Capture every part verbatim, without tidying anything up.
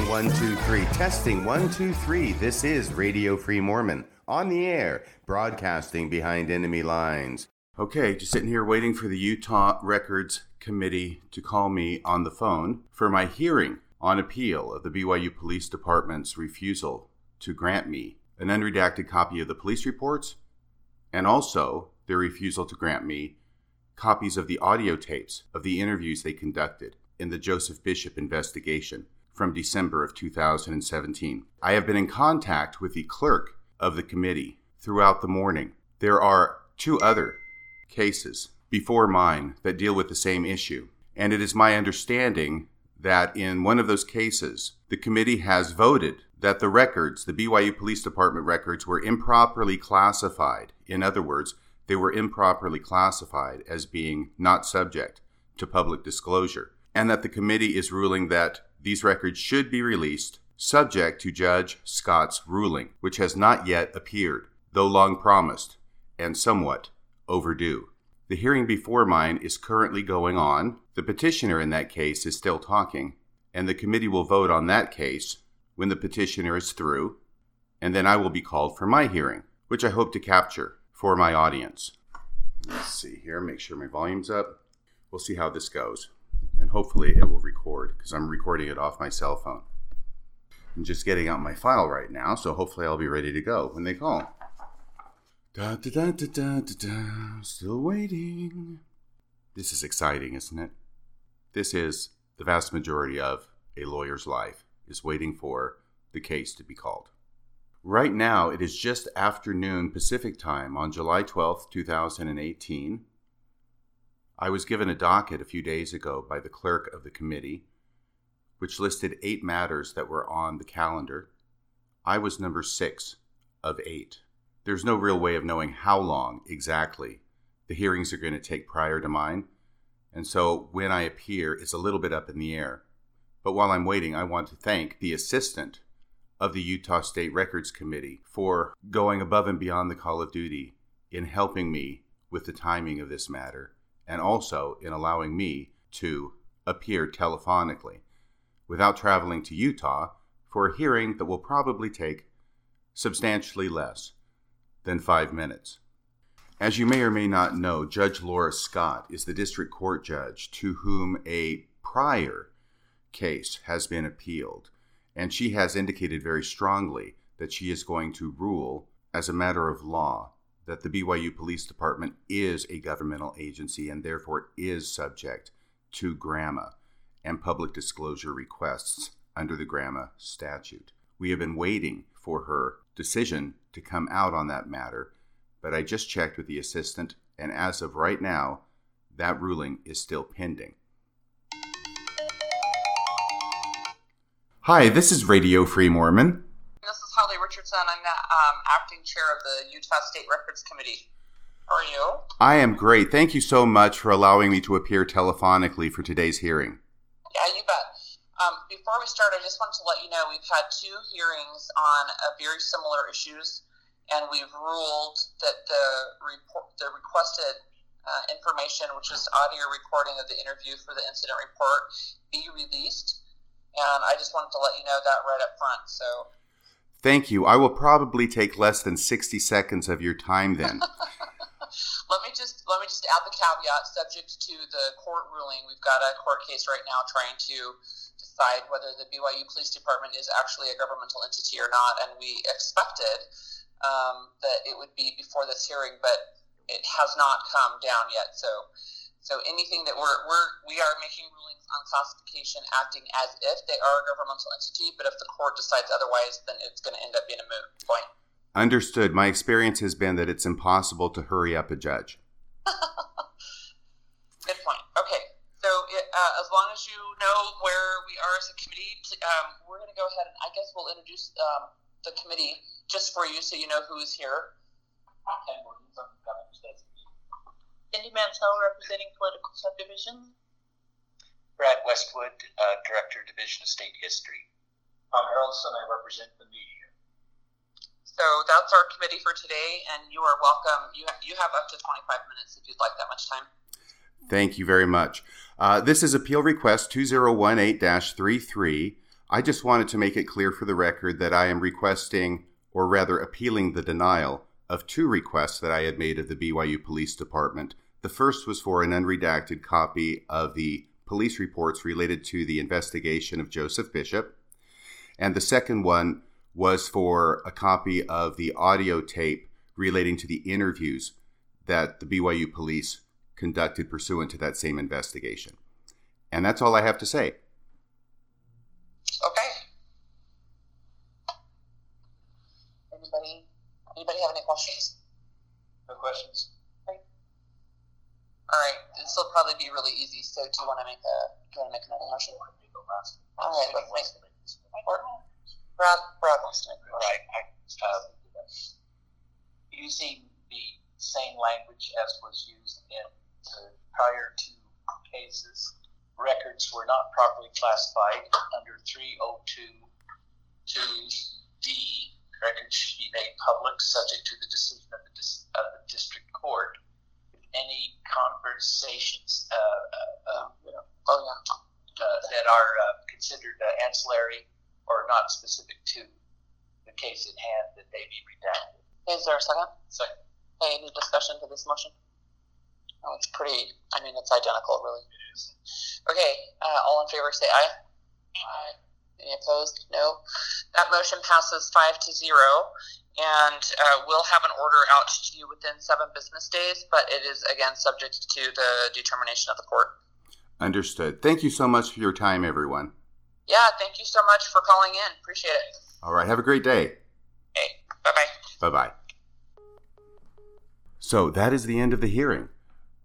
Testing one, two, three. Testing one, two, three. This is Radio Free Mormon on the air, broadcasting behind enemy lines. Okay, just sitting here waiting for the Utah Records Committee to call me on the phone for my hearing on appeal of the B Y U Police Department's refusal to grant me an unredacted copy of the police reports, and also their refusal to grant me copies of the audio tapes of the interviews they conducted in the Joseph Bishop investigation from December of two thousand seventeen. I have been in contact with the clerk of the committee throughout the morning. There are two other cases before mine that deal with the same issue, and it is my understanding that in one of those cases, the committee has voted that the records, the B Y U Police Department records, were improperly classified. In other words, they were improperly classified as being not subject to public disclosure, and that the committee is ruling that these records should be released subject to Judge Scott's ruling, which has not yet appeared, though long promised and somewhat overdue. The hearing before mine is currently going on. The petitioner in that case is still talking, and the committee will vote on that case when the petitioner is through, and then I will be called for my hearing, which I hope to capture for my audience. Let's see here, make sure my volume's up. We'll see how this goes, and hopefully it will record, because I'm recording it off my cell phone. I'm just getting out my file right now, so hopefully I'll be ready to go when they call. Da da da da da da da, still waiting. This is exciting, isn't it? This is the vast majority of a lawyer's life, is waiting for the case to be called. Right now, it is just afternoon Pacific time on July twelfth, twenty eighteen. I was given a docket a few days ago by the clerk of the committee, which listed eight matters that were on the calendar. I was number six of eight. There's no real way of knowing how long exactly the hearings are going to take prior to mine, and so when I appear, it's a little bit up in the air. But while I'm waiting, I want to thank the assistant of the Utah State Records Committee for going above and beyond the call of duty in helping me with the timing of this matter, and also in allowing me to appear telephonically without traveling to Utah for a hearing that will probably take substantially less than five minutes. As you may or may not know, Judge Laura Scott is the district court judge to whom a prior case has been appealed, and she has indicated very strongly that she is going to rule as a matter of law that the B Y U Police Department is a governmental agency and therefore is subject to GRAMA and public disclosure requests under the GRAMA statute. We have been waiting for her decision to come out on that matter, but I just checked with the assistant, and as of right now, that ruling is still pending. Hi, this is Radio Free Mormon. This is Holly Richardson. I'm the um, acting chair of the Utah State Records Committee. How are you? I am great. Thank you so much for allowing me to appear telephonically for today's hearing. Yeah, you bet. Um, before we start, I just wanted to let you know we've had two hearings on uh, very similar issues, and we've ruled that the, report, the requested uh, information, which is audio recording of the interview for the incident report, be released. And I just wanted to let you know that right up front. So, thank you. I will probably take less than sixty seconds of your time then. let me just let me just add the caveat, subject to the court ruling. We've got a court case right now trying to decide whether the B Y U Police Department is actually a governmental entity or not, and we expected um, that it would be before this hearing, but it has not come down yet. So. So anything that we're, we're, we are making rulings on classification acting as if they are a governmental entity, but if the court decides otherwise, then it's going to end up being a moot point. Understood. My experience has been that it's impossible to hurry up a judge. Good point. Okay. So it, uh, as long as you know where we are as a committee, um, we're going to go ahead and I guess we'll introduce um, the committee just for you so you know who is here. And we're from the governor's state. Cindy Mansell, representing Political Subdivision. Brad Westwood, uh, Director, Division of State History. Tom Harrelson, I represent the media. So that's our committee for today, and you are welcome. You have, you have up to twenty-five minutes if you'd like that much time. Thank you very much. Uh, this is Appeal Request twenty eighteen dash thirty-three I just wanted to make it clear for the record that I am requesting, or rather appealing, the denial of two requests that I had made of the B Y U Police Department. The first was for an unredacted copy of the police reports related to the investigation of Joseph Bishop, and the second one was for a copy of the audio tape relating to the interviews that the B Y U police conducted pursuant to that same investigation. And that's all I have to say. Okay. Anybody, anybody have any questions? No questions. Okay. All right. This will probably be really easy. So do you want to make a, do you want to make another motion? All right. Let's make it. Brad, Brad wants to make a motion. Right. Um, using the same language as was used in the prior two cases, records were not properly classified under three oh two two D. Records should be made public, subject to the decision of the, of the district court. If any conversations uh, uh, uh, yeah. Oh, yeah. Uh, that are uh, considered uh, ancillary or not specific to the case at hand, that they be redacted. Is there a second? Second. Hey, any discussion to this motion? Oh, it's pretty, I mean, it's identical, really. It is. Okay, uh, all in favor say aye. Aye. Any opposed? No. That motion passes five to zero, and uh, we'll have an order out to you within seven business days, but it is, again, subject to the determination of the court. Understood. Thank you so much for your time, everyone. Yeah, thank you so much for calling in. Appreciate it. All right, have a great day. Okay, bye-bye. Bye-bye. So that is the end of the hearing.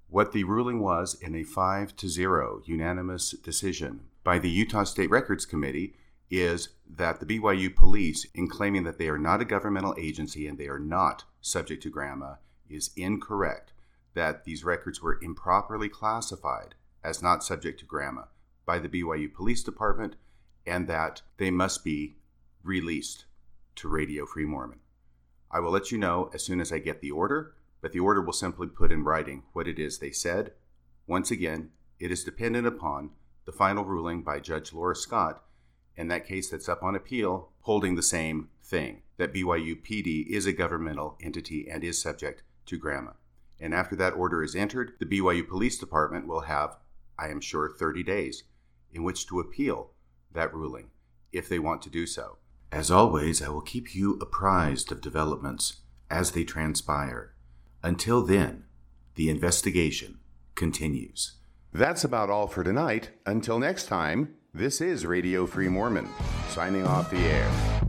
What the ruling was in a five to zero unanimous decision by the Utah State Records Committee is that the B Y U police, in claiming that they are not a governmental agency and they are not subject to GRAMA, is incorrect, that these records were improperly classified as not subject to GRAMA by the B Y U Police Department, and that they must be released to Radio Free Mormon. I will let you know as soon as I get the order, but the order will simply put in writing what it is they said. Once again, it is dependent upon the final ruling by Judge Laura Scott in that case that's up on appeal, holding the same thing, that B Y U P D is a governmental entity and is subject to GRAMA. And after that order is entered, the B Y U Police Department will have, I am sure, thirty days in which to appeal that ruling if they want to do so. As always, I will keep you apprised of developments as they transpire. Until then, the investigation continues. That's about all for tonight. Until next time, this is Radio Free Mormon, signing off the air.